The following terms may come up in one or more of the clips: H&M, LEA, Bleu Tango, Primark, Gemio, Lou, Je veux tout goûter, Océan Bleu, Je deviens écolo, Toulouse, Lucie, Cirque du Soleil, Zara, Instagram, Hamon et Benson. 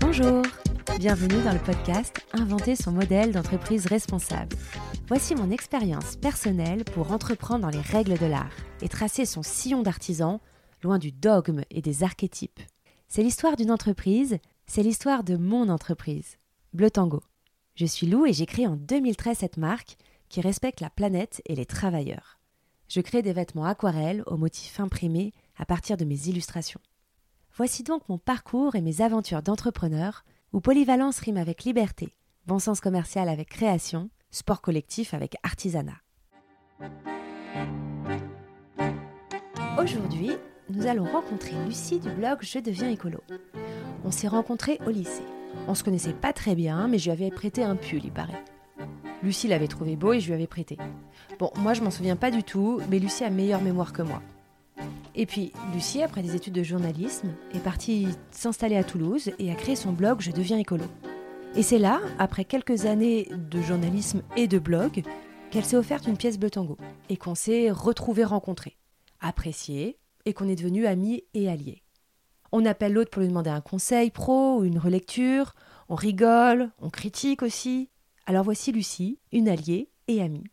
Bonjour, bienvenue dans le podcast « Inventer son modèle d'entreprise responsable ». Voici mon expérience personnelle pour entreprendre dans les règles de l'art et tracer son sillon d'artisan, loin du dogme et des archétypes. C'est l'histoire d'une entreprise, c'est l'histoire de mon entreprise, Bleu Tango. Je suis Lou et j'ai créé en 2013 cette marque qui respecte la planète et les travailleurs. Je crée des vêtements aquarelles aux motifs imprimés à partir de mes illustrations. Voici donc mon parcours et mes aventures d'entrepreneur, où polyvalence rime avec liberté, bon sens commercial avec création, sport collectif avec artisanat. Aujourd'hui, nous allons rencontrer Lucie du blog Je deviens écolo. On s'est rencontrés au lycée. On se connaissait pas très bien, mais je lui avais prêté un pull, il paraît. Lucie l'avait trouvé beau et je lui avais prêté. Bon, moi je m'en souviens pas du tout, mais Lucie a meilleure mémoire que moi. Et puis, Lucie, après des études de journalisme, est partie s'installer à Toulouse et a créé son blog « Je deviens écolo ». Et c'est là, après quelques années de journalisme et de blog, qu'elle s'est offerte une pièce Bleu Tango et qu'on s'est retrouvés rencontrés, appréciés et qu'on est devenus amis et alliés. On appelle l'autre pour lui demander un conseil pro ou une relecture, on rigole, on critique aussi. Alors voici Lucie, une alliée et amie.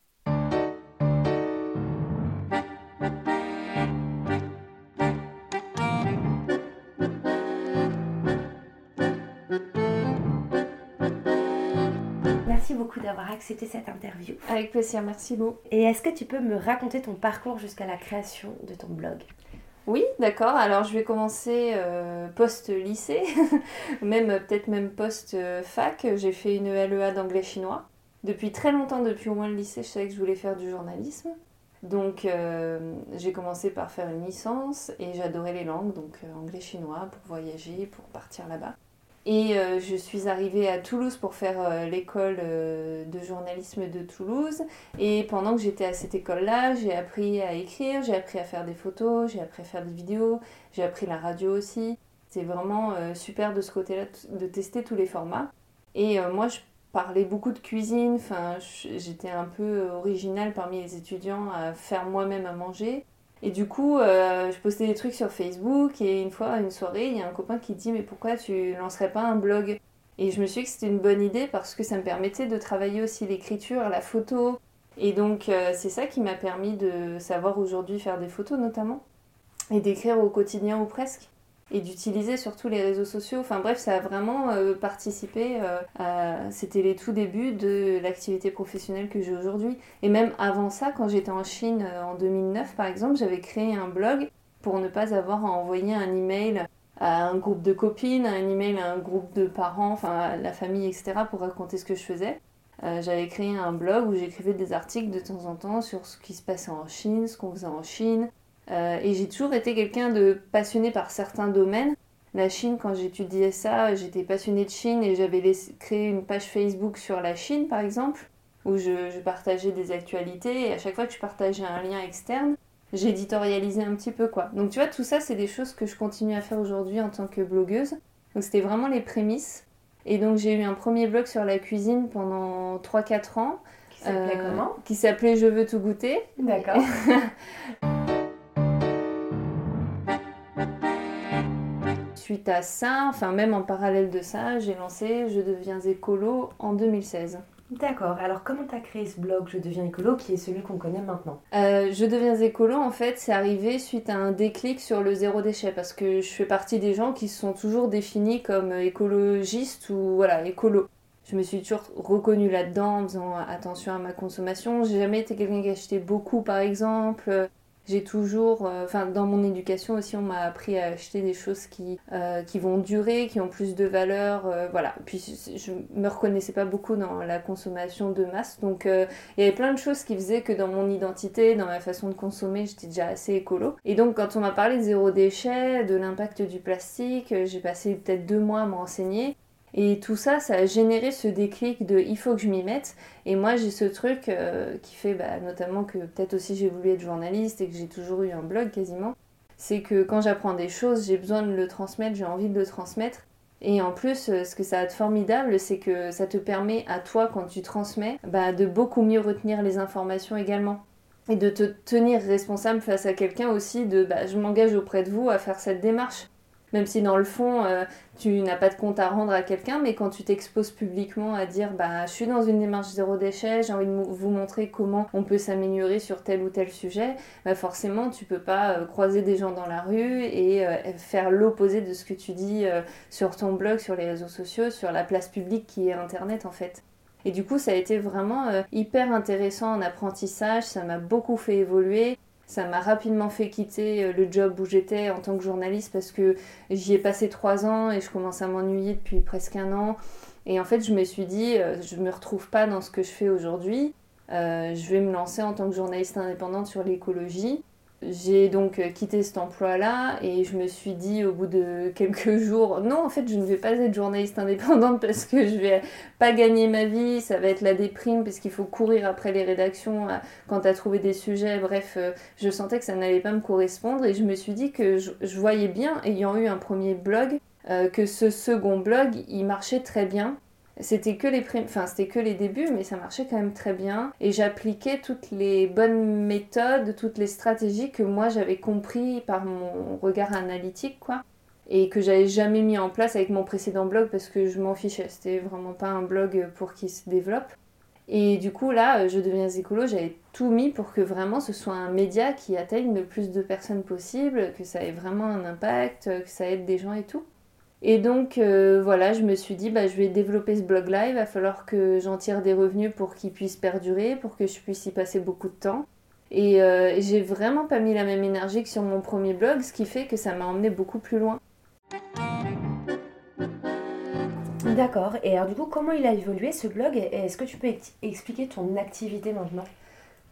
D'avoir accepté cette interview. Avec plaisir, merci Lou. Et est-ce que tu peux me raconter ton parcours jusqu'à la création de ton blog ? Oui, d'accord. Alors je vais commencer post-lycée, peut-être même post-fac. J'ai fait une LEA d'anglais-chinois. Depuis très longtemps, depuis au moins le lycée, je savais que je voulais faire du journalisme. Donc j'ai commencé par faire une licence et j'adorais les langues, donc anglais-chinois, pour voyager, pour partir là-bas. Et je suis arrivée à Toulouse pour faire l'école de journalisme de Toulouse. Et pendant que j'étais à cette école-là, j'ai appris à écrire, j'ai appris à faire des photos, j'ai appris à faire des vidéos, j'ai appris la radio aussi. C'est vraiment super de ce côté-là de tester tous les formats. Et moi, je parlais beaucoup de cuisine. Enfin, j'étais un peu originale parmi les étudiants à faire moi-même à manger. Et du coup, je postais des trucs sur Facebook et une fois, à une soirée, il y a un copain qui dit « Mais pourquoi tu lancerais pas un blog ?» Et je me suis dit que c'était une bonne idée parce que ça me permettait de travailler aussi l'écriture, la photo. Et donc, c'est ça qui m'a permis de savoir aujourd'hui faire des photos notamment et d'écrire au quotidien ou presque et d'utiliser surtout les réseaux sociaux. Enfin bref, ça a vraiment participé à... C'était les tout débuts de l'activité professionnelle que j'ai aujourd'hui. Et même avant ça, quand j'étais en Chine en 2009 par exemple, j'avais créé un blog pour ne pas avoir à envoyer un email à un groupe de copines, un email à un groupe de parents, enfin à la famille, etc. pour raconter ce que je faisais. J'avais créé un blog où j'écrivais des articles de temps en temps sur ce qui se passait en Chine, ce qu'on faisait en Chine. Et j'ai toujours été quelqu'un de passionné par certains domaines. La Chine, quand j'étudiais ça, j'étais passionnée de Chine et j'avais créé une page Facebook sur la Chine, par exemple, où je partageais des actualités et à chaque fois que je partageais un lien externe, j'éditorialisais un petit peu, quoi. Donc tu vois, tout ça, c'est des choses que je continue à faire aujourd'hui en tant que blogueuse. Donc c'était vraiment les prémices. Et donc j'ai eu un premier blog sur la cuisine pendant 3-4 ans. Qui s'appelait comment ? Qui s'appelait « Je veux tout goûter ». D'accord. Suite à ça, enfin même en parallèle de ça, j'ai lancé Je deviens écolo en 2016. D'accord, alors comment t'as créé ce blog Je deviens écolo qui est celui qu'on connaît maintenant ? Je deviens écolo, en fait, c'est arrivé suite à un déclic sur le zéro déchet parce que je fais partie des gens qui se sont toujours définis comme écologistes ou voilà, écolo. Je me suis toujours reconnue là-dedans en faisant attention à ma consommation. J'ai jamais été quelqu'un qui achetait beaucoup par exemple. J'ai toujours, dans mon éducation aussi, on m'a appris à acheter des choses qui vont durer, qui ont plus de valeur, voilà. Puis je me reconnaissais pas beaucoup dans la consommation de masse, donc il y avait plein de choses qui faisaient que dans mon identité, dans ma façon de consommer, j'étais déjà assez écolo. Et donc quand on m'a parlé de zéro déchet, de l'impact du plastique, j'ai passé peut-être 2 mois à me renseigner. Et tout ça, ça a généré ce déclic de « il faut que je m'y mette ». Et moi, j'ai ce truc qui fait notamment que peut-être aussi j'ai voulu être journaliste et que j'ai toujours eu un blog quasiment. C'est que quand j'apprends des choses, j'ai besoin de le transmettre, j'ai envie de le transmettre. Et en plus, ce que ça a de formidable, c'est que ça te permet à toi, quand tu transmets, de beaucoup mieux retenir les informations également. et de te tenir responsable face à quelqu'un aussi de « je m'engage auprès de vous à faire cette démarche ». Même si dans le fond, tu n'as pas de compte à rendre à quelqu'un, mais quand tu t'exposes publiquement à dire « je suis dans une démarche zéro déchet, j'ai envie de vous montrer comment on peut s'améliorer sur tel ou tel sujet », forcément, tu peux pas croiser des gens dans la rue et faire l'opposé de ce que tu dis sur ton blog, sur les réseaux sociaux, sur la place publique qui est Internet en fait. Et du coup, ça a été vraiment hyper intéressant en apprentissage, ça m'a beaucoup fait évoluer. Ça m'a rapidement fait quitter le job où j'étais en tant que journaliste parce que j'y ai passé 3 ans et je commence à m'ennuyer depuis presque 1 an. Et en fait, je me suis dit, je ne me retrouve pas dans ce que je fais aujourd'hui. Je vais me lancer en tant que journaliste indépendante sur l'écologie. J'ai donc quitté cet emploi-là et je me suis dit au bout de quelques jours, non, en fait, je ne vais pas être journaliste indépendante parce que je ne vais pas gagner ma vie, ça va être la déprime parce qu'il faut courir après les rédactions quand à trouver des sujets. Bref, je sentais que ça n'allait pas me correspondre et je me suis dit que je voyais bien, ayant eu un premier blog, que ce second blog, il marchait très bien. C'était que les débuts, mais ça marchait quand même très bien. Et j'appliquais toutes les bonnes méthodes, toutes les stratégies que moi j'avais compris par mon regard analytique, quoi. Et que j'avais jamais mis en place avec mon précédent blog parce que je m'en fichais. C'était vraiment pas un blog pour qu'il se développe. Et du coup, là, Je deviens écolo, j'avais tout mis pour que vraiment ce soit un média qui atteigne le plus de personnes possible, que ça ait vraiment un impact, que ça aide des gens et tout. Et donc voilà, je me suis dit je vais développer ce blog live, il va falloir que j'en tire des revenus pour qu'il puisse perdurer, pour que je puisse y passer beaucoup de temps. Et j'ai vraiment pas mis la même énergie que sur mon premier blog, ce qui fait que ça m'a emmené beaucoup plus loin. D'accord, et alors du coup, comment il a évolué ce blog et est-ce que tu peux expliquer ton activité maintenant ?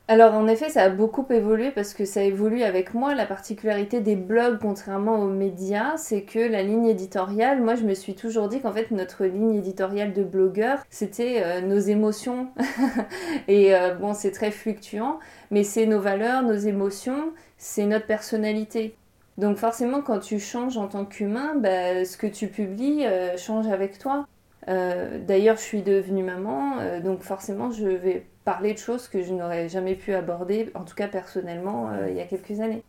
Alors en effet, ça a beaucoup évolué parce que ça évolue avec moi. La particularité des blogs, contrairement aux médias, c'est que la ligne éditoriale, moi je me suis toujours dit qu'en fait notre ligne éditoriale de blogueur, c'était nos émotions. Et bon, c'est très fluctuant, mais c'est nos valeurs, nos émotions, c'est notre personnalité. Donc forcément, quand tu changes en tant qu'humain, ce que tu publies change avec toi. D'ailleurs, je suis devenue maman, donc forcément je vais parler de choses que je n'aurais jamais pu aborder, en tout cas personnellement, il y a quelques années.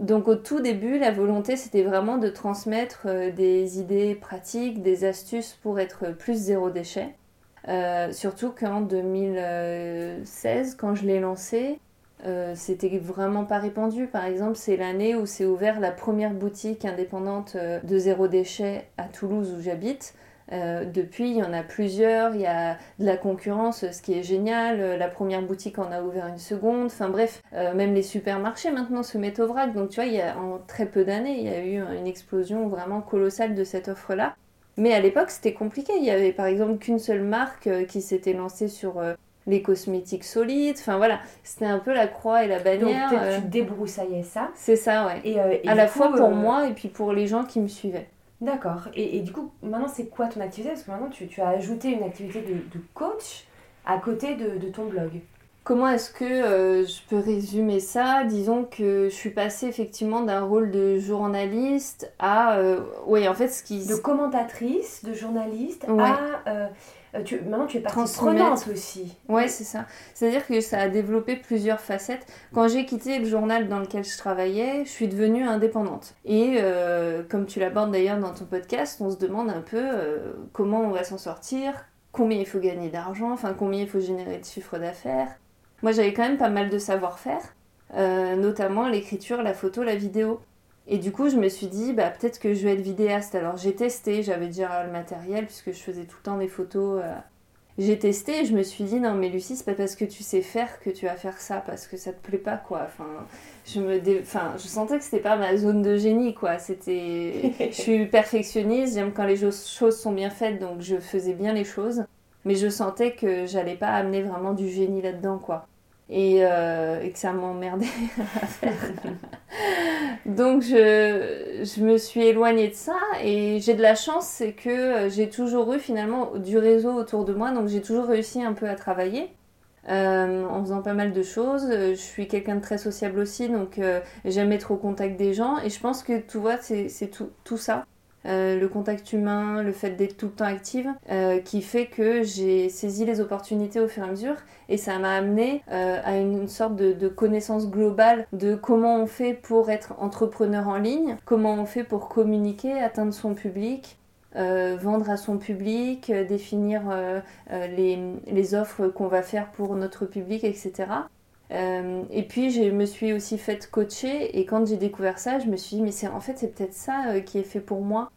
Donc au tout début, la volonté, c'était vraiment de transmettre des idées pratiques, des astuces pour être plus zéro déchet. Surtout qu'en 2016, quand je l'ai lancé, c'était vraiment pas répandu. Par exemple, c'est l'année où s'est ouverte la première boutique indépendante de zéro déchet à Toulouse où j'habite. Depuis, il y en a plusieurs, il y a de la concurrence, ce qui est génial. La première boutique en a ouvert une seconde. Enfin bref, même les supermarchés maintenant se mettent au vrac. Donc tu vois, il y a, en très peu d'années, il y a eu une explosion vraiment colossale de cette offre-là. Mais à l'époque, c'était compliqué. Il y avait par exemple qu'une seule marque qui s'était lancée sur les cosmétiques solides. Enfin voilà, c'était un peu la croix et la bannière. Donc tu débroussaillais ça. C'est ça, ouais. Et à la fois pour moi et puis pour les gens qui me suivaient. D'accord. Et du coup, maintenant, c'est quoi ton activité ? Parce que maintenant, tu as ajouté une activité de coach à côté de ton blog. Comment est-ce que je peux résumer ça ? Disons que je suis passée effectivement d'un rôle de journaliste à... oui, en fait, ce qui... De commentatrice, de journaliste, ouais. À... maintenant, tu es partie prenante aussi. Ouais, c'est ça. C'est-à-dire que ça a développé plusieurs facettes. Quand j'ai quitté le journal dans lequel je travaillais, je suis devenue indépendante. Et comme tu l'abordes d'ailleurs dans ton podcast, on se demande un peu comment on va s'en sortir, combien il faut gagner d'argent, enfin combien il faut générer de chiffre d'affaires. Moi, j'avais quand même pas mal de savoir-faire, notamment l'écriture, la photo, la vidéo. Et du coup, je me suis dit, peut-être que je vais être vidéaste. Alors, j'ai testé, j'avais déjà le matériel puisque je faisais tout le temps des photos. J'ai testé et je me suis dit, non mais Lucie, c'est pas parce que tu sais faire que tu vas faire ça, parce que ça te plaît pas, quoi. Enfin, je sentais que c'était pas ma zone de génie, quoi. Je suis perfectionniste, j'aime quand les choses sont bien faites, donc je faisais bien les choses. Mais je sentais que j'allais pas amener vraiment du génie là-dedans, quoi. Et que ça m'emmerdait à faire. Donc je me suis éloignée de ça et j'ai de la chance, c'est que j'ai toujours eu finalement du réseau autour de moi, donc j'ai toujours réussi un peu à travailler en faisant pas mal de choses. Je suis quelqu'un de très sociable aussi, donc j'aime être au contact des gens et je pense que tu vois, c'est tout ça. le contact humain, le fait d'être tout le temps active, qui fait que j'ai saisi les opportunités au fur et à mesure, et ça m'a amené à une sorte de connaissance globale de comment on fait pour être entrepreneur en ligne, comment on fait pour communiquer, atteindre son public, vendre à son public, définir les offres qu'on va faire pour notre public, etc. Et puis je me suis aussi faite coacher, et quand j'ai découvert ça, je me suis dit mais c'est peut-être ça qui est fait pour moi.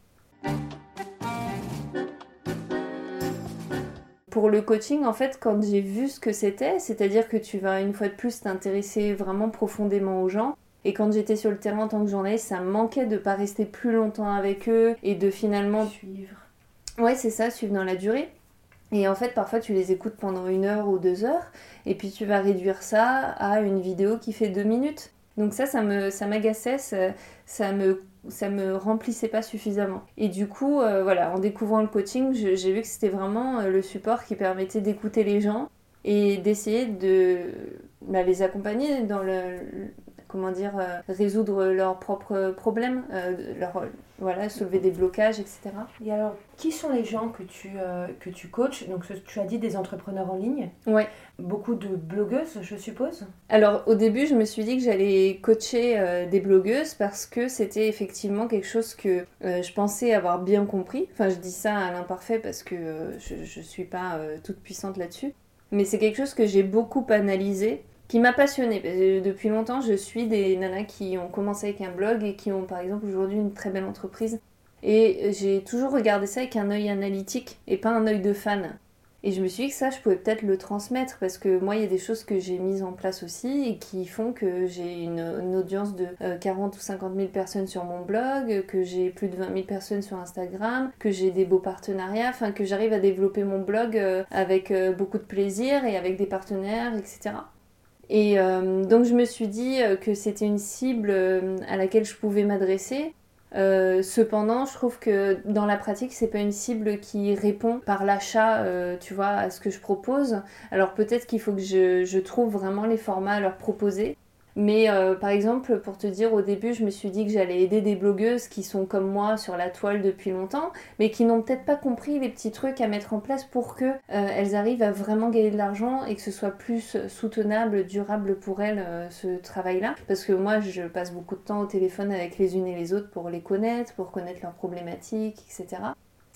Pour le coaching, en fait, quand j'ai vu ce que c'était, c'est-à-dire que tu vas une fois de plus t'intéresser vraiment profondément aux gens, et quand j'étais sur le terrain en tant que journaliste, ça me manquait de pas rester plus longtemps avec eux et de finalement suivre. Ouais, c'est ça, suivre dans la durée. Et en fait, parfois, tu les écoutes pendant 1 heure ou 2 heures, et puis tu vas réduire ça à une vidéo qui fait 2 minutes. Donc ça m'agaçait, ça me remplissait pas suffisamment. Et du coup, voilà, en découvrant le coaching, j'ai vu que c'était vraiment le support qui permettait d'écouter les gens et d'essayer de les accompagner dans résoudre leurs propres problèmes, soulever des blocages, etc. Et alors, qui sont les gens que tu coaches ? Donc, tu as dit des entrepreneurs en ligne. Ouais. Beaucoup de blogueuses, je suppose. Alors, au début, je me suis dit que j'allais coacher des blogueuses parce que c'était effectivement quelque chose que je pensais avoir bien compris. Enfin, je dis ça à l'imparfait parce que je ne suis pas toute puissante là-dessus. Mais c'est quelque chose que j'ai beaucoup analysé, qui m'a passionnée. Depuis longtemps, je suis des nanas qui ont commencé avec un blog et qui ont par exemple aujourd'hui une très belle entreprise. Et j'ai toujours regardé ça avec un œil analytique et pas un œil de fan. Et je me suis dit que ça, je pouvais peut-être le transmettre parce que moi, il y a des choses que j'ai mises en place aussi et qui font que j'ai une audience de 40 ou 50 000 personnes sur mon blog, que j'ai plus de 20 000 personnes sur Instagram, que j'ai des beaux partenariats, enfin que j'arrive à développer mon blog avec beaucoup de plaisir et avec des partenaires, etc. Et donc je me suis dit que c'était une cible à laquelle je pouvais m'adresser. Cependant, je trouve que dans la pratique, c'est pas une cible qui répond par l'achat, à ce que je propose. Alors peut-être qu'il faut que je trouve vraiment les formats à leur proposer. Mais par exemple, pour te dire, au début, je me suis dit que j'allais aider des blogueuses qui sont comme moi sur la toile depuis longtemps, mais qui n'ont peut-être pas compris les petits trucs à mettre en place pour que elles arrivent à vraiment gagner de l'argent et que ce soit plus soutenable, durable pour elles, ce travail-là. Parce que moi, je passe beaucoup de temps au téléphone avec les unes et les autres pour les connaître, leurs problématiques, etc.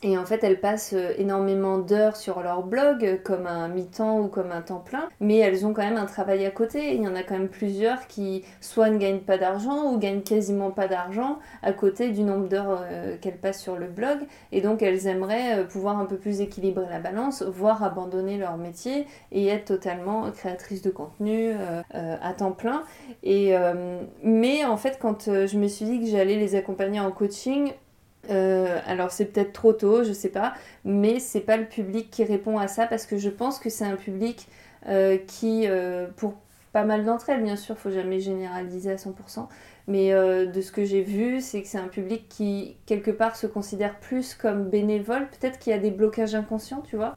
Et en fait, elles passent énormément d'heures sur leur blog, comme un mi-temps ou comme un temps plein, mais elles ont quand même un travail à côté. Il y en a quand même plusieurs qui soit ne gagnent pas d'argent ou gagnent quasiment pas d'argent à côté du nombre d'heures qu'elles passent sur le blog. Et donc, elles aimeraient pouvoir un peu plus équilibrer la balance, voire abandonner leur métier et être totalement créatrice de contenu à temps plein. Mais en fait, quand je me suis dit que j'allais les accompagner en coaching, alors c'est peut-être trop tôt, je sais pas, mais c'est pas le public qui répond à ça parce que je pense que c'est un public qui, pour pas mal d'entre elles, bien sûr, faut jamais généraliser à 100%, mais de ce que j'ai vu, c'est que c'est un public qui, quelque part, se considère plus comme bénévole, peut-être qu'il y a des blocages inconscients, tu vois,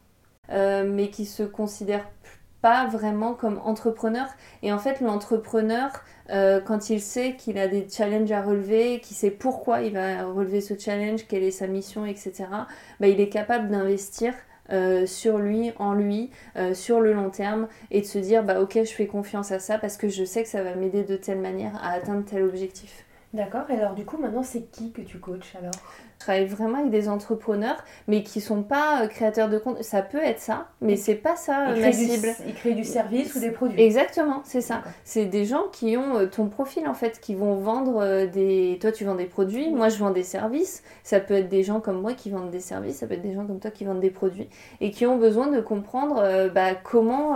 mais qui se considère pas vraiment comme entrepreneur. Et en fait, l'entrepreneur, quand il sait qu'il a des challenges à relever, qu'il sait pourquoi il va relever ce challenge, quelle est sa mission, etc., il est capable d'investir sur lui, en lui, sur le long terme, et de se dire ok, je fais confiance à ça parce que je sais que ça va m'aider de telle manière à atteindre tel objectif. D'accord, et alors du coup maintenant c'est qui que tu coaches alors ? Je travaille vraiment avec des entrepreneurs mais qui sont pas créateurs de contenu, ça peut être ça, mais c'est pas ça ma cible. Ils créent du service ou des produits. Exactement, c'est ça. D'accord. C'est des gens qui ont ton profil en fait, qui vont vendre des... Toi tu vends des produits, oui. Moi je vends des services, ça peut être des gens comme moi qui vendent des services, ça peut être des gens comme toi qui vendent des produits et qui ont besoin de comprendre comment...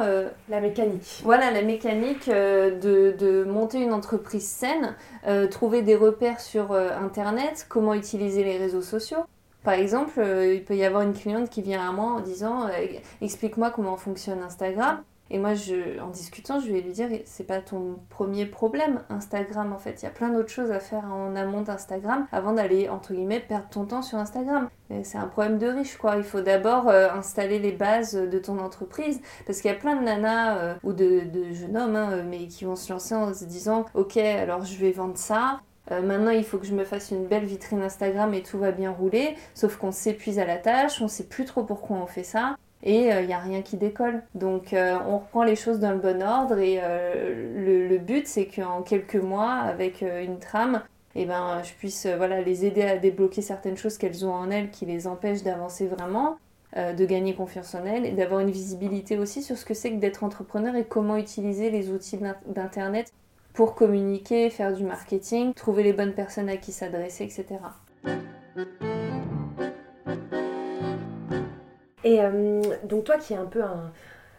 La mécanique. Voilà, la mécanique de monter une entreprise saine, trouver des repères sur internet, comment utiliser les réseaux sociaux. Par exemple, il peut y avoir une cliente qui vient à moi en disant explique-moi comment fonctionne Instagram. Et moi, en discutant, je vais lui dire c'est pas ton premier problème Instagram en fait. Il y a plein d'autres choses à faire en amont d'Instagram avant d'aller entre guillemets perdre ton temps sur Instagram. Et c'est un problème de riche quoi. Il faut d'abord installer les bases de ton entreprise parce qu'il y a plein de nanas ou de jeunes hommes mais qui vont se lancer en se disant ok alors je vais vendre ça. Maintenant, il faut que je me fasse une belle vitrine Instagram et tout va bien rouler. Sauf qu'on s'épuise à la tâche, on ne sait plus trop pourquoi on fait ça. Et il n'y a rien qui décolle. Donc on reprend les choses dans le bon ordre. Et le but, c'est qu'en quelques mois, avec une trame, eh ben, je puisse les aider à débloquer certaines choses qu'elles ont en elles qui les empêchent d'avancer vraiment, de gagner confiance en elles et d'avoir une visibilité aussi sur ce que c'est que d'être entrepreneur et comment utiliser les outils d'Internet pour communiquer, faire du marketing, trouver les bonnes personnes à qui s'adresser, etc. Et donc toi qui es un peu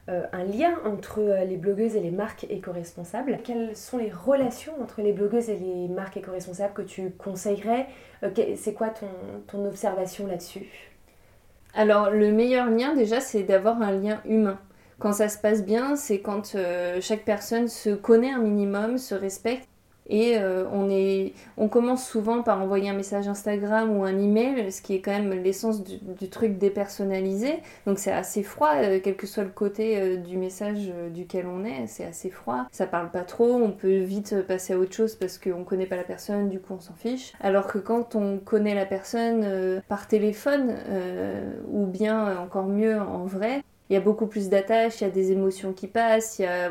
un lien entre les blogueuses et les marques éco-responsables, quelles sont les relations entre les blogueuses et les marques éco-responsables que tu conseillerais ? C'est quoi ton observation là-dessus ? Alors le meilleur lien déjà, c'est d'avoir un lien humain. Quand ça se passe bien, c'est quand chaque personne se connaît un minimum, se respecte. Et on commence souvent par envoyer un message Instagram ou un email, ce qui est quand même l'essence du truc dépersonnalisé. Donc c'est assez froid, quel que soit le côté du message duquel on est, c'est assez froid. Ça parle pas trop, on peut vite passer à autre chose parce qu'on connaît pas la personne, du coup on s'en fiche. Alors que quand on connaît la personne par téléphone ou bien encore mieux en vrai, il y a beaucoup plus d'attache, il y a des émotions qui passent, il y a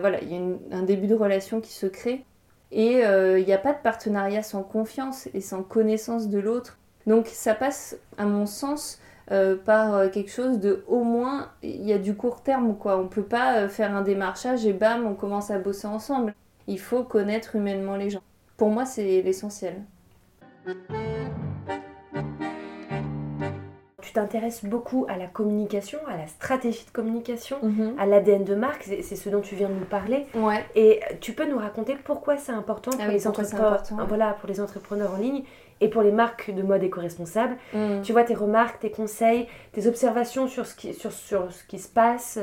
un début de relation qui se crée. Et il n'y a pas de partenariat sans confiance et sans connaissance de l'autre. Donc ça passe, à mon sens, par quelque chose de au moins, il y a du court terme, quoi. On ne peut pas faire un démarchage et bam, on commence à bosser ensemble. Il faut connaître humainement les gens. Pour moi, c'est l'essentiel. Tu t'intéresses beaucoup à la communication, à la stratégie de communication, à l'ADN de marque, c'est ce dont tu viens de nous parler. Ouais. Et tu peux nous raconter pourquoi c'est important pour les entrepreneurs en ligne et pour les marques de mode éco-responsable. Tu vois, tes remarques, tes conseils, tes observations sur ce qui se passe.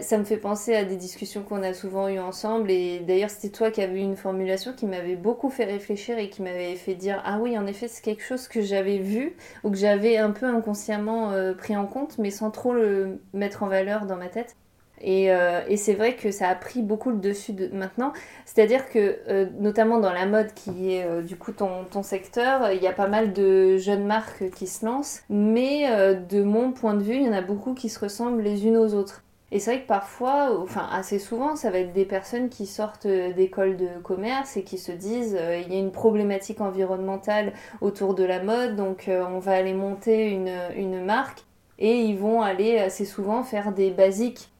Ça me fait penser à des discussions qu'on a souvent eues ensemble. Et d'ailleurs, c'était toi qui avais une formulation qui m'avait beaucoup fait réfléchir et qui m'avait fait dire « Ah oui, en effet, c'est quelque chose que j'avais vu ou que j'avais un peu inconsciemment pris en compte, mais sans trop le mettre en valeur dans ma tête. » Et c'est vrai que ça a pris beaucoup le dessus maintenant, c'est-à-dire que notamment dans la mode qui est du coup ton secteur, il y a pas mal de jeunes marques qui se lancent, mais de mon point de vue, il y en a beaucoup qui se ressemblent les unes aux autres. Et c'est vrai que parfois, assez souvent, ça va être des personnes qui sortent d'écoles de commerce et qui se disent il y a une problématique environnementale autour de la mode, donc on va aller monter une marque, et ils vont aller assez souvent faire des basiques.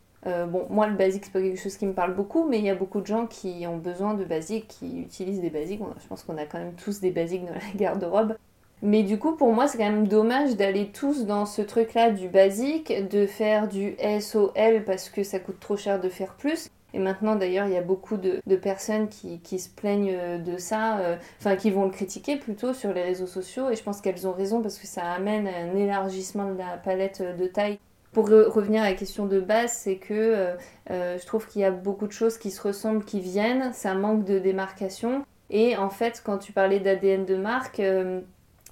Moi, le basique, c'est pas quelque chose qui me parle beaucoup, mais il y a beaucoup de gens qui ont besoin de basiques, qui utilisent des basiques. Je pense qu'on a quand même tous des basiques dans la garde-robe. Mais du coup, pour moi, c'est quand même dommage d'aller tous dans ce truc-là du basique, de faire du SOL parce que ça coûte trop cher de faire plus. Et maintenant, d'ailleurs, il y a beaucoup de personnes qui se plaignent de ça, qui vont le critiquer plutôt sur les réseaux sociaux. Et je pense qu'elles ont raison parce que ça amène à un élargissement de la palette de taille. Pour revenir à la question de base, c'est que je trouve qu'il y a beaucoup de choses qui se ressemblent, qui viennent, ça manque de démarcation. Et en fait, quand tu parlais d'ADN de marque,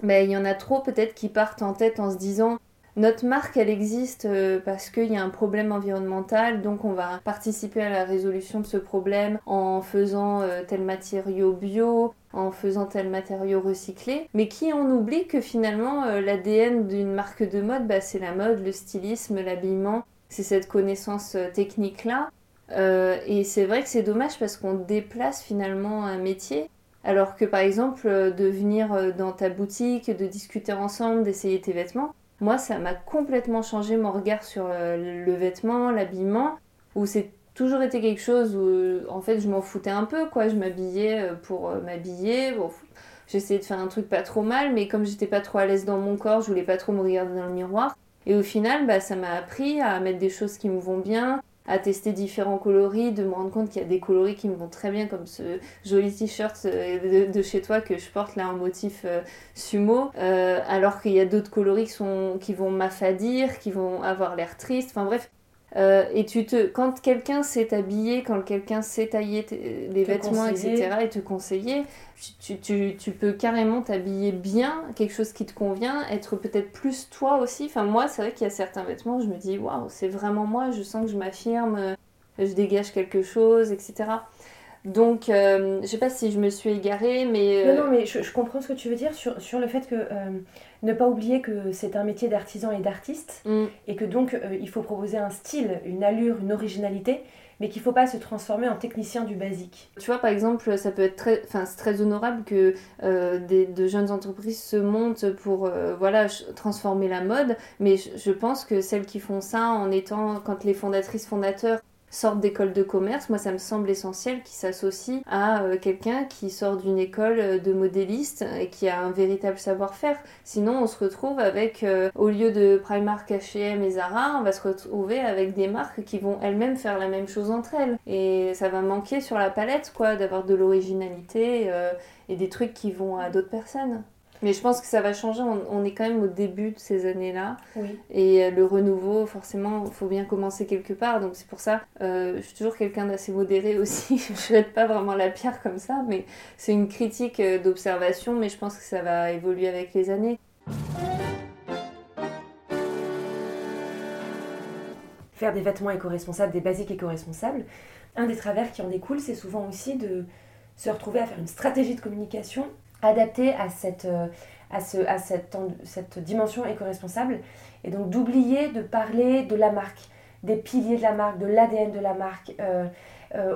il y en a trop peut-être qui partent en tête en se disant « Notre marque, elle existe parce qu'il y a un problème environnemental, donc on va participer à la résolution de ce problème en faisant tel matériau bio, en faisant tel matériau recyclé », mais qui en oublie que finalement l'ADN d'une marque de mode, c'est la mode, le stylisme, l'habillement, c'est cette connaissance technique-là. Et c'est vrai que c'est dommage parce qu'on déplace finalement un métier, alors que par exemple de venir dans ta boutique, de discuter ensemble, d'essayer tes vêtements, moi ça m'a complètement changé mon regard sur le vêtement, l'habillement, où c'est toujours été quelque chose où en fait je m'en foutais un peu, quoi. Je m'habillais pour m'habiller, j'essayais de faire un truc pas trop mal, mais comme j'étais pas trop à l'aise dans mon corps, je voulais pas trop me regarder dans le miroir. Et au final, ça m'a appris à mettre des choses qui me vont bien, à tester différents coloris, de me rendre compte qu'il y a des coloris qui me vont très bien, comme ce joli t-shirt de chez toi que je porte là en motif sumo, alors qu'il y a d'autres coloris qui vont m'affadir, qui vont avoir l'air triste, enfin bref. Et quand quelqu'un sait t'habiller, quand quelqu'un sait tailler les vêtements, etc., et te conseiller, tu peux carrément t'habiller bien, quelque chose qui te convient, être peut-être plus toi aussi. Enfin, moi, c'est vrai qu'il y a certains vêtements, je me dis, waouh, c'est vraiment moi, je sens que je m'affirme, je dégage quelque chose, etc. Donc, je ne sais pas si je me suis égarée, mais... Non, mais je comprends ce que tu veux dire sur le fait que ne pas oublier que c'est un métier d'artisan et d'artiste, et que donc, il faut proposer un style, une allure, une originalité, mais qu'il ne faut pas se transformer en technicien du basique. Tu vois, par exemple, ça peut être c'est très honorable que de jeunes entreprises se montent pour transformer la mode, mais je pense que celles qui font ça quand les fondateurs sortent d'écoles de commerce, moi ça me semble essentiel qu'ils s'associent à quelqu'un qui sort d'une école de modéliste et qui a un véritable savoir-faire. Sinon on se retrouve avec, au lieu de Primark, H&M et Zara, on va se retrouver avec des marques qui vont elles-mêmes faire la même chose entre elles. Et ça va manquer sur la palette d'avoir de l'originalité et des trucs qui vont à d'autres personnes. Mais je pense que ça va changer, on est quand même au début de ces années-là, oui. Et le renouveau, forcément, il faut bien commencer quelque part, donc c'est pour ça, je suis toujours quelqu'un d'assez modéré aussi, je ne jette pas vraiment la pierre comme ça, mais c'est une critique d'observation, mais je pense que ça va évoluer avec les années. Faire des vêtements éco-responsables, des basiques éco-responsables, un des travers qui en découle, c'est souvent aussi de se retrouver à faire une stratégie de communication adapté à cette dimension éco-responsable, et donc d'oublier de parler de la marque, des piliers de la marque, de l'ADN de la marque.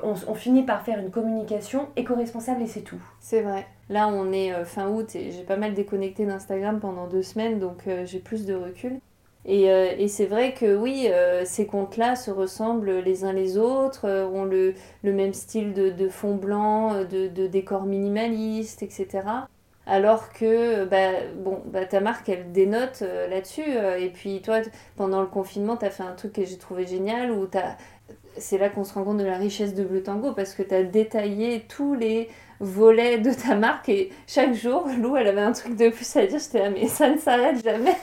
On finit par faire une communication éco-responsable et c'est tout. C'est vrai. Là, on est fin août et j'ai pas mal déconnecté d'Instagram pendant 2 semaines, donc j'ai plus de recul. Et c'est vrai que oui, ces comptes-là se ressemblent les uns les autres, ont le même style de fond blanc, de décor minimaliste, etc. Alors que ta marque, elle dénote là-dessus. Et puis toi, pendant le confinement, t'as fait un truc que j'ai trouvé génial, où c'est là qu'on se rend compte de la richesse de Bleu Tango, parce que t'as détaillé tous les volets de ta marque, et chaque jour, Lou, elle avait un truc de plus à dire. J'étais là, mais ça ne s'arrête jamais.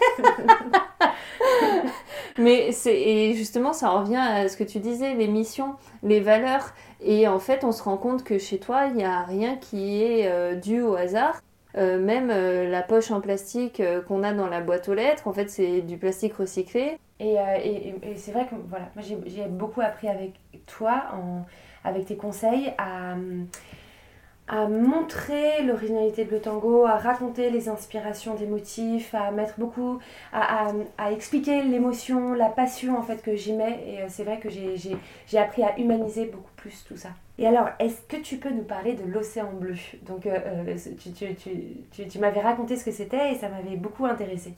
Et justement, ça en revient à ce que tu disais, les missions, les valeurs. Et en fait, on se rend compte que chez toi, il n'y a rien qui est dû au hasard. Même la poche en plastique qu'on a dans la boîte aux lettres, en fait, c'est du plastique recyclé. Et c'est vrai que moi, j'ai beaucoup appris avec toi, avec tes conseils, à montrer l'originalité de Bleu Tango, à raconter les inspirations des motifs, à mettre beaucoup, à expliquer l'émotion, la passion en fait que j'y mets, et c'est vrai que j'ai appris à humaniser beaucoup plus tout ça. Et alors, est-ce que tu peux nous parler de l'Océan Bleu ? Donc, tu m'avais raconté ce que c'était et ça m'avait beaucoup intéressée.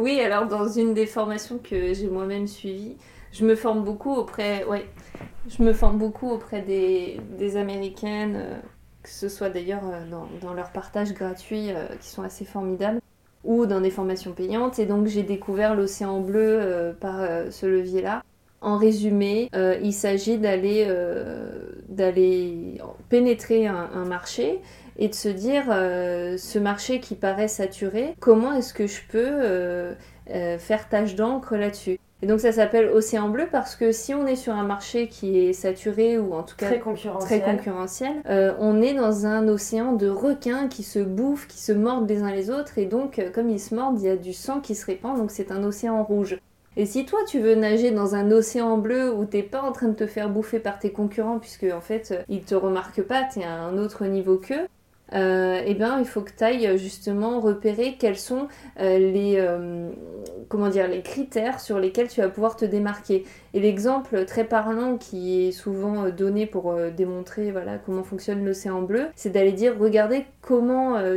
Oui, alors dans une des formations que j'ai moi-même suivie, je me forme beaucoup auprès des Américaines, que ce soit d'ailleurs dans leurs partages gratuits qui sont assez formidables, ou dans des formations payantes. Et donc, j'ai découvert l'Océan Bleu par ce levier-là. En résumé, il s'agit d'aller pénétrer un marché et de se dire, ce marché qui paraît saturé, comment est-ce que je peux faire tache d'encre là-dessus ? Et donc ça s'appelle Océan Bleu parce que si on est sur un marché qui est saturé ou en tout cas très concurrentiel, on est dans un océan de requins qui se bouffent, qui se mordent les uns les autres, et donc comme ils se mordent, il y a du sang qui se répand, donc c'est un océan rouge. Et si toi, tu veux nager dans un océan bleu où t'es pas en train de te faire bouffer par tes concurrents, puisque en fait, ils te remarquent pas, t'es à un autre niveau qu'eux, il faut que t'ailles justement repérer quels sont les critères sur lesquels tu vas pouvoir te démarquer. Et l'exemple très parlant qui est souvent donné pour démontrer comment fonctionne l'océan bleu, c'est d'aller dire, regardez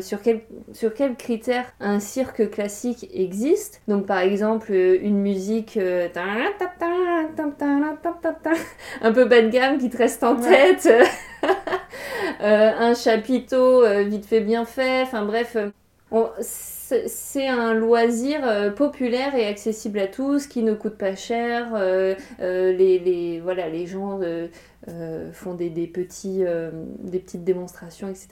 sur quels critères un cirque classique existe. Donc par exemple, une musique un peu bas de gamme qui te reste en tête, un chapiteau vite fait bien fait, enfin bref... C'est un loisir populaire et accessible à tous, qui ne coûte pas cher. Les gens font des petites démonstrations, etc.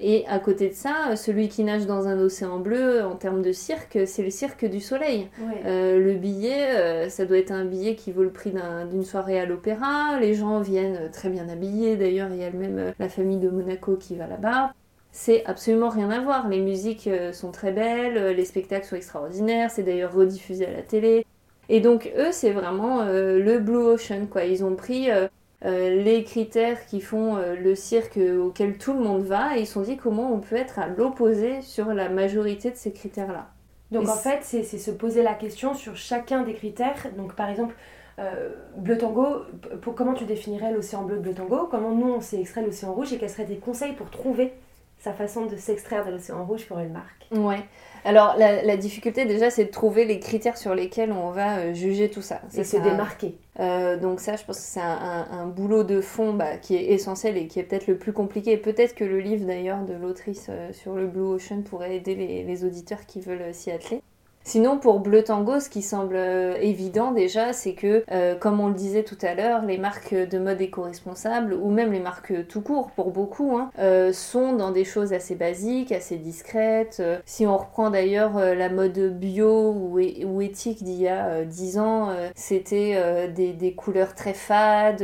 Et à côté de ça, celui qui nage dans un océan bleu, en termes de cirque, c'est le Cirque du Soleil. Ouais. Le billet, ça doit être un billet qui vaut le prix d'une soirée à l'opéra. Les gens viennent très bien habillés. D'ailleurs, il y a même la famille de Monaco qui va là-bas. C'est absolument rien à voir, les musiques sont très belles, les spectacles sont extraordinaires, c'est d'ailleurs rediffusé à la télé. Et donc eux, c'est vraiment le Blue Ocean. Ils ont pris les critères qui font le cirque auquel tout le monde va, et ils se sont dit comment on peut être à l'opposé sur la majorité de ces critères-là. Donc et en fait, c'est se poser la question sur chacun des critères. Donc par exemple, Bleu Tango, comment tu définirais l'océan bleu de Bleu Tango ? Comment nous on s'est extrait de l'océan rouge, et quels seraient des conseils pour trouver sa façon de s'extraire de l'océan rouge pour une marque ? Ouais. Alors la difficulté déjà, c'est de trouver les critères sur lesquels on va juger tout ça. Ça et se démarquer. Donc ça, je pense que c'est un boulot de fond qui est essentiel et qui est peut-être le plus compliqué. Peut-être que le livre d'ailleurs de l'autrice sur le Blue Ocean pourrait aider les auditeurs qui veulent s'y atteler. Sinon, pour Bleu Tango, ce qui semble évident déjà, c'est que, comme on le disait tout à l'heure, les marques de mode éco-responsables, ou même les marques tout court pour beaucoup, sont dans des choses assez basiques, assez discrètes. Si on reprend d'ailleurs la mode bio ou éthique d'il y a 10 ans, c'était des couleurs très fades.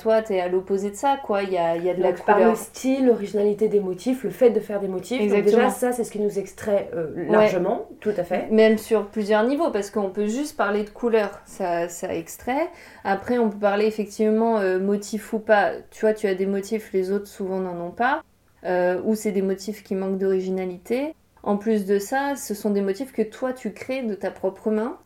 Toi t'es à l'opposé de ça, quoi. Il y a de la couleur par le style, l'originalité des motifs, le fait de faire des motifs. Exactement. Donc déjà ça, c'est ce qui nous extrait largement, ouais. Tout à fait, même sur plusieurs niveaux, parce qu'on peut juste parler de couleur, ça extrait. Après on peut parler effectivement motif ou pas, tu vois, tu as des motifs, les autres souvent n'en ont pas, ou c'est des motifs qui manquent d'originalité. En plus de ça, ce sont des motifs que toi tu crées de ta propre main.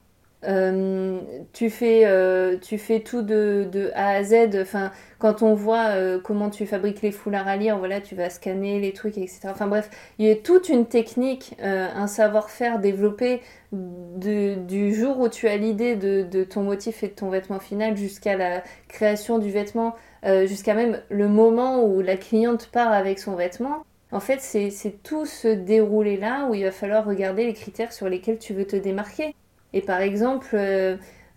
Tu fais tout de A à Z. Enfin, quand on voit comment tu fabriques les foulards à lire, voilà, tu vas scanner les trucs, etc. Enfin bref, il y a toute une technique, un savoir-faire développé du jour où tu as l'idée de ton motif et de ton vêtement final jusqu'à la création du vêtement, jusqu'à même le moment où la cliente part avec son vêtement. En fait, c'est tout ce déroulé-là où il va falloir regarder les critères sur lesquels tu veux te démarquer. Et par exemple,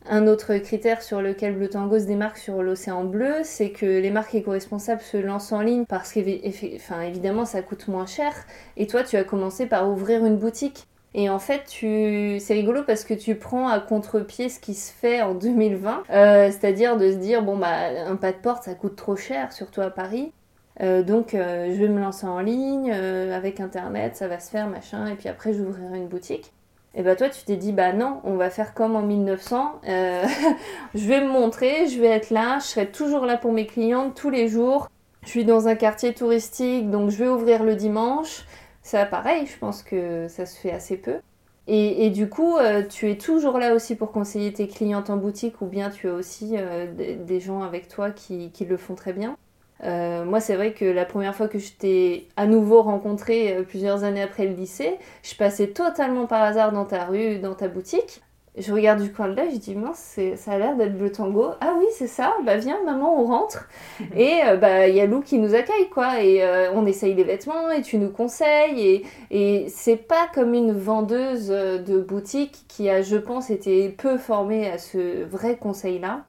un autre critère sur lequel Bleu Tango se démarque sur l'océan bleu, c'est que les marques éco-responsables se lancent en ligne parce qu'évidemment ça coûte moins cher. Et toi, tu as commencé par ouvrir une boutique. Et en fait, c'est rigolo parce que tu prends à contre-pied ce qui se fait en 2020. C'est-à-dire de se dire, un pas de porte, ça coûte trop cher, surtout à Paris. Donc, je vais me lancer en ligne, avec Internet, ça va se faire, machin. Et puis après, j'ouvrirai une boutique. Et toi tu t'es dit non, on va faire comme en 1900, je vais me montrer, je vais être là, je serai toujours là pour mes clientes tous les jours, je suis dans un quartier touristique donc je vais ouvrir le dimanche. Ça pareil, je pense que ça se fait assez peu. Et du coup, tu es toujours là aussi pour conseiller tes clientes en boutique, ou bien tu as aussi des gens avec toi qui le font très bien. Moi c'est vrai que la première fois que je t'ai à nouveau rencontrée, plusieurs années après le lycée, je passais totalement par hasard dans ta rue, dans ta boutique, je regarde du coin de l'œil, je dis mince, ça a l'air d'être Bleu Tango, ah oui c'est ça, viens maman on rentre, et il y a Lou qui nous accueille, quoi, et on essaye les vêtements et tu nous conseilles, et c'est pas comme une vendeuse de boutique qui a, je pense, été peu formée à ce vrai conseil là.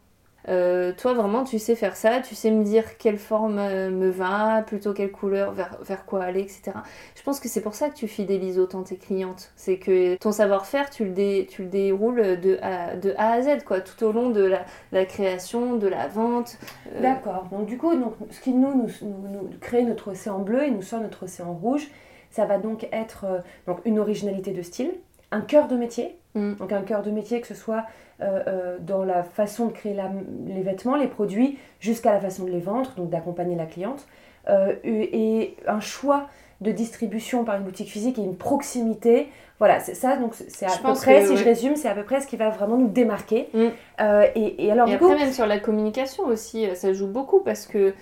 Toi vraiment tu sais faire ça, tu sais me dire quelle forme me va, plutôt quelle couleur, vers quoi aller, etc. Je pense que c'est pour ça que tu fidélises autant tes clientes, c'est que ton savoir-faire tu le déroules de A à Z, quoi, tout au long de la création, de la vente. D'accord, donc du coup, ce qui nous crée notre océan bleu et nous sort notre océan rouge, ça va donc être une originalité de style, un cœur de métier. Donc un cœur de métier, que ce soit dans la façon de créer les vêtements, les produits, jusqu'à la façon de les vendre, donc d'accompagner la cliente, et un choix de distribution par une boutique physique et une proximité. Voilà, c'est ça, donc c'est à peu près, si je résume, c'est à peu près ce qui va vraiment nous démarquer. Et alors, du coup, après, même sur la communication aussi, ça joue beaucoup, parce que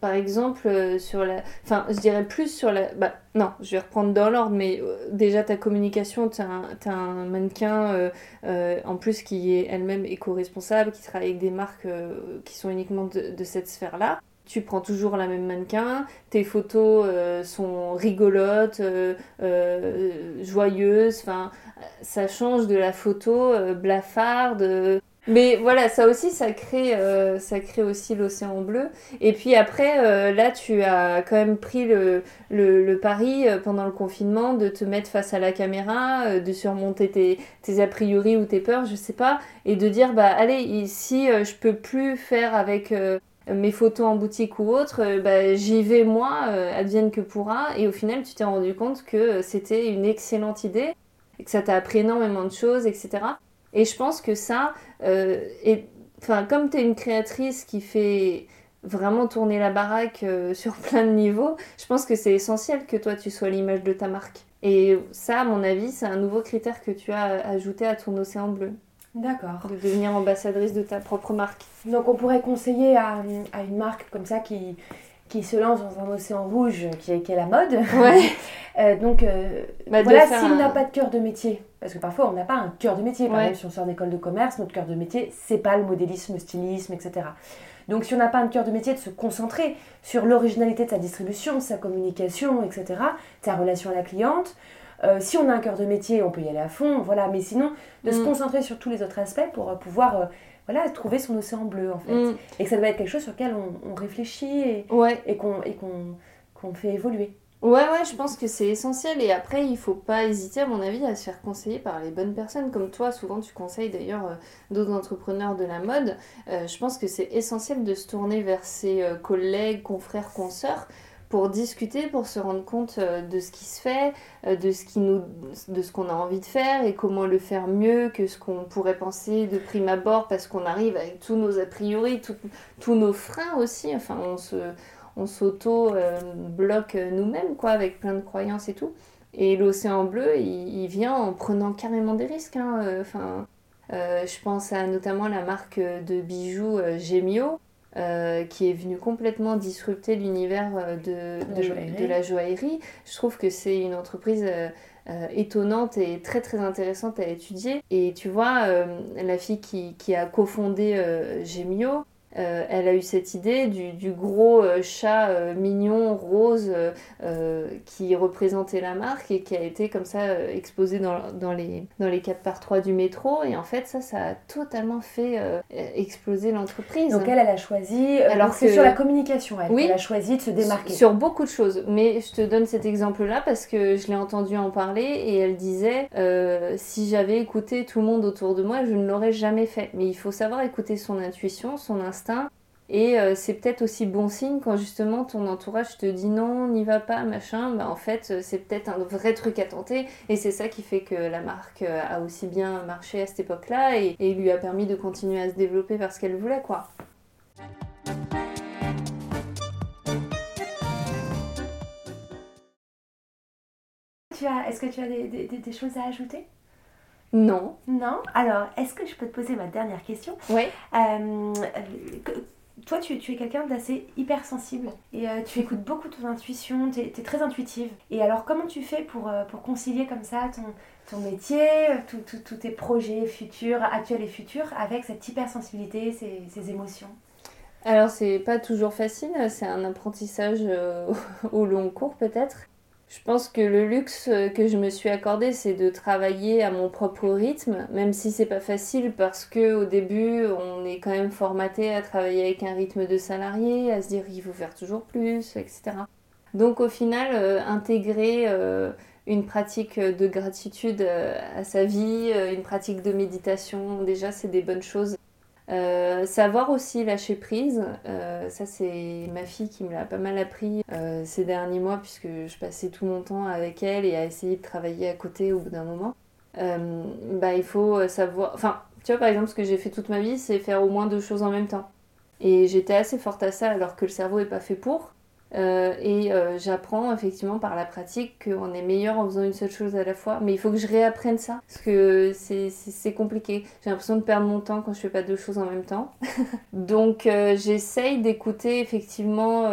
par exemple, je vais reprendre dans l'ordre, mais déjà ta communication, t'as un mannequin en plus qui est elle-même éco-responsable, qui travaille avec des marques qui sont uniquement de cette sphère-là. Tu prends toujours la même mannequin, tes photos sont rigolotes, joyeuses, ça change de la photo blafarde. Mais voilà, ça aussi, ça crée aussi l'océan bleu. Et puis après, là, tu as quand même pris le pari pendant le confinement de te mettre face à la caméra, de surmonter tes a priori ou tes peurs, je sais pas, et de dire, allez, si je peux plus faire avec mes photos en boutique ou autre, j'y vais moi, advienne que pourra. Et au final, tu t'es rendu compte que c'était une excellente idée, que ça t'a appris énormément de choses, etc. Et je pense que ça, Enfin, comme tu es une créatrice qui fait vraiment tourner la baraque sur plein de niveaux, je pense que c'est essentiel que toi, tu sois l'image de ta marque. Et ça, à mon avis, c'est un nouveau critère que tu as ajouté à ton Océan Bleu. D'accord. De devenir ambassadrice de ta propre marque. Donc, on pourrait conseiller à une marque comme ça qui se lance dans un océan rouge qui est la mode. Ouais. S'il n'a pas de cœur de métier, parce que parfois on n'a pas un cœur de métier. Par exemple, si on sort d'école de commerce, notre cœur de métier, c'est pas le modélisme, stylisme, etc. Donc, si on n'a pas un cœur de métier, de se concentrer sur l'originalité de sa distribution, de sa communication, etc., de sa relation à la cliente. Si on a un cœur de métier, on peut y aller à fond, voilà. Mais sinon, de se concentrer sur tous les autres aspects pour pouvoir... trouver son océan bleu en fait. Et que ça doit être quelque chose sur lequel on réfléchit et qu'on fait évoluer. Ouais, je pense que c'est essentiel. Et après, il faut pas hésiter, à mon avis, à se faire conseiller par les bonnes personnes. Comme toi, souvent, tu conseilles d'ailleurs d'autres entrepreneurs de la mode. Je pense que c'est essentiel de se tourner vers ses collègues, confrères, consoeurs, pour discuter, pour se rendre compte de ce qui se fait, de ce qu'on a envie de faire et comment le faire mieux que ce qu'on pourrait penser de prime abord, parce qu'on arrive avec tous nos a priori, tous nos freins aussi. Enfin, on s'auto-bloque nous-mêmes, quoi, avec plein de croyances et tout. Et l'océan bleu, il vient en prenant carrément des risques, hein. Je pense à notamment la marque de bijoux Gemio. Qui est venu complètement disrupter l'univers de la joaillerie. Je trouve que c'est une entreprise étonnante et très très intéressante à étudier. Et tu vois, la fille qui a cofondé Gemio, elle a eu cette idée du gros chat mignon, rose, qui représentait la marque et qui a été comme ça exposé dans les 4x3 du métro. Et en fait, ça a totalement fait exploser l'entreprise. Donc elle a choisi... Alors c'est sur la communication, elle a choisi de se démarquer. Sur beaucoup de choses. Mais je te donne cet exemple-là parce que je l'ai entendue en parler et elle disait si j'avais écouté tout le monde autour de moi, je ne l'aurais jamais fait. Mais il faut savoir écouter son intuition, son instinct, et c'est peut-être aussi bon signe quand justement ton entourage te dit non, n'y va pas, machin, bah en fait c'est peut-être un vrai truc à tenter, et c'est ça qui fait que la marque a aussi bien marché à cette époque-là et lui a permis de continuer à se développer parce qu'elle voulait, quoi. Est-ce que tu as des choses à ajouter ? Non. Alors, est-ce que je peux te poser ma dernière question ? Oui. Toi, tu es quelqu'un d'assez hypersensible et tu écoutes beaucoup ton intuition, tu es très intuitive. Et alors, comment tu fais pour concilier comme ça ton métier, tous tes projets futurs, actuels et futurs, avec cette hypersensibilité, ces émotions ? Alors, c'est pas toujours facile, c'est un apprentissage au long cours peut-être. Je pense que le luxe que je me suis accordé, c'est de travailler à mon propre rythme, même si c'est pas facile parce qu'au début, on est quand même formaté à travailler avec un rythme de salarié, à se dire qu'il faut faire toujours plus, etc. Donc au final, intégrer une pratique de gratitude à sa vie, une pratique de méditation, déjà c'est des bonnes choses. Savoir aussi lâcher prise, ça c'est ma fille qui me l'a pas mal appris ces derniers mois puisque je passais tout mon temps avec elle et à essayer de travailler à côté au bout d'un moment. Il faut savoir... Enfin, tu vois par exemple ce que j'ai fait toute ma vie, c'est faire au moins 2 choses en même temps. Et j'étais assez forte à ça alors que le cerveau est pas fait pour. J'apprends effectivement par la pratique qu'on est meilleur en faisant une seule chose à la fois, mais il faut que je réapprenne ça parce que c'est compliqué. J'ai l'impression de perdre mon temps quand je fais pas 2 choses en même temps. Donc j'essaye d'écouter effectivement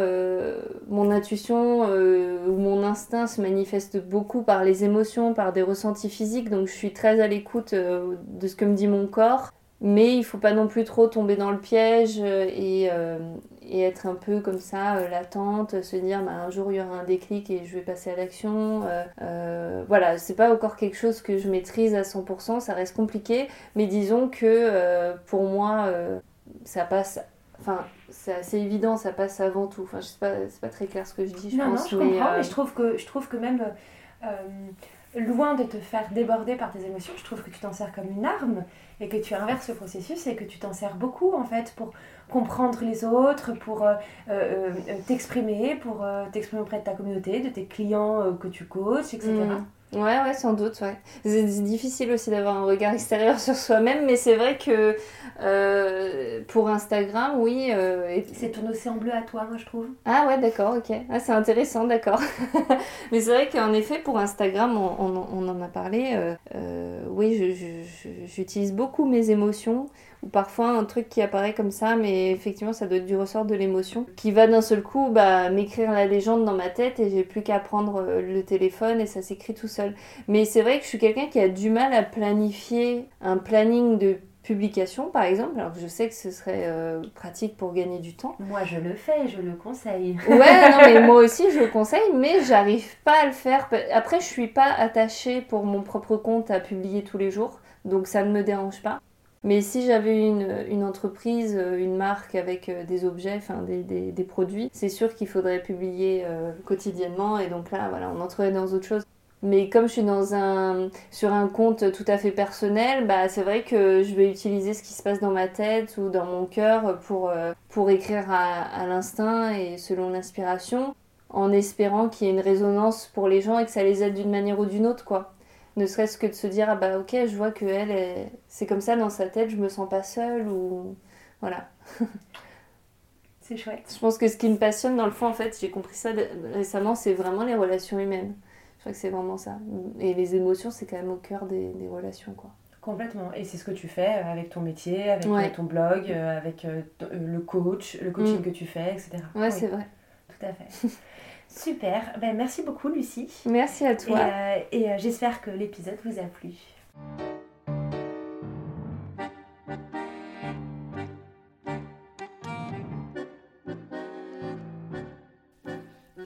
mon intuition ou mon instinct se manifeste beaucoup par les émotions, par des ressentis physiques, donc je suis très à l'écoute de ce que me dit mon corps. Mais il ne faut pas non plus trop tomber dans le piège et être un peu comme ça, latente, se dire un jour il y aura un déclic et je vais passer à l'action. Voilà, c'est pas encore quelque chose que je maîtrise à 100%, ça reste compliqué. Mais disons que pour moi, ça passe... Enfin, c'est assez évident, ça passe avant tout. Enfin, je sais pas, c'est pas très clair ce que je dis, je pense. Non, je comprends, mais je trouve que même... loin de te faire déborder par tes émotions, je trouve que tu t'en sers comme une arme et que tu inverses le processus et que tu t'en sers beaucoup en fait pour comprendre les autres, pour t'exprimer auprès de ta communauté, de tes clients que tu coaches, etc. Ouais, sans doute, ouais. C'est difficile aussi d'avoir un regard extérieur sur soi-même, mais c'est vrai que pour Instagram, oui... C'est ton océan bleu à toi, moi, je trouve. Ah ouais, d'accord, ok. Ah, c'est intéressant, d'accord. Mais c'est vrai qu'en effet, pour Instagram, on en a parlé, oui, j'utilise beaucoup mes émotions, ou parfois un truc qui apparaît comme ça, mais effectivement, ça doit être du ressort de l'émotion, qui va d'un seul coup m'écrire la légende dans ma tête, et j'ai plus qu'à prendre le téléphone, et ça s'écrit tout seul. Mais c'est vrai que je suis quelqu'un qui a du mal à planifier un planning de publication, par exemple, alors que je sais que ce serait pratique pour gagner du temps. Moi, je le fais, je le conseille. Ouais, non, mais moi aussi, je le conseille, mais j'arrive pas à le faire. Après, je suis pas attachée pour mon propre compte à publier tous les jours, donc ça ne me dérange pas. Mais si j'avais une entreprise, une marque avec des objets, enfin des produits, c'est sûr qu'il faudrait publier quotidiennement, et donc là, voilà, on entrerait dans autre chose. Mais comme je suis sur un compte tout à fait personnel, bah c'est vrai que je vais utiliser ce qui se passe dans ma tête ou dans mon cœur pour écrire à l'instinct et selon l'inspiration, en espérant qu'il y ait une résonance pour les gens et que ça les aide d'une manière ou d'une autre, quoi. Ne serait-ce que de se dire, ah bah ok, je vois que elle, c'est comme ça dans sa tête, je me sens pas seule, ou voilà. C'est chouette. Je pense que ce qui me passionne dans le fond, en fait, j'ai compris ça récemment, c'est vraiment les relations humaines. Je crois que c'est vraiment ça. Et les émotions, c'est quand même au cœur des relations, quoi. Complètement. Et c'est ce que tu fais avec ton métier, avec ton blog, avec le coaching que tu fais, etc. Ouais, oui. C'est vrai. Tout à fait. Super. Ben, merci beaucoup, Lucie. Merci à toi. Et j'espère que l'épisode vous a plu.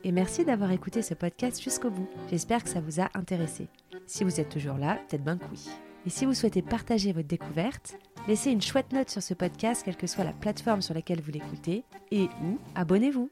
Et merci d'avoir écouté ce podcast jusqu'au bout. J'espère que ça vous a intéressé. Si vous êtes toujours là, peut-être bien que oui. Et si vous souhaitez partager votre découverte, laissez une chouette note sur ce podcast, quelle que soit la plateforme sur laquelle vous l'écoutez, et ou abonnez-vous.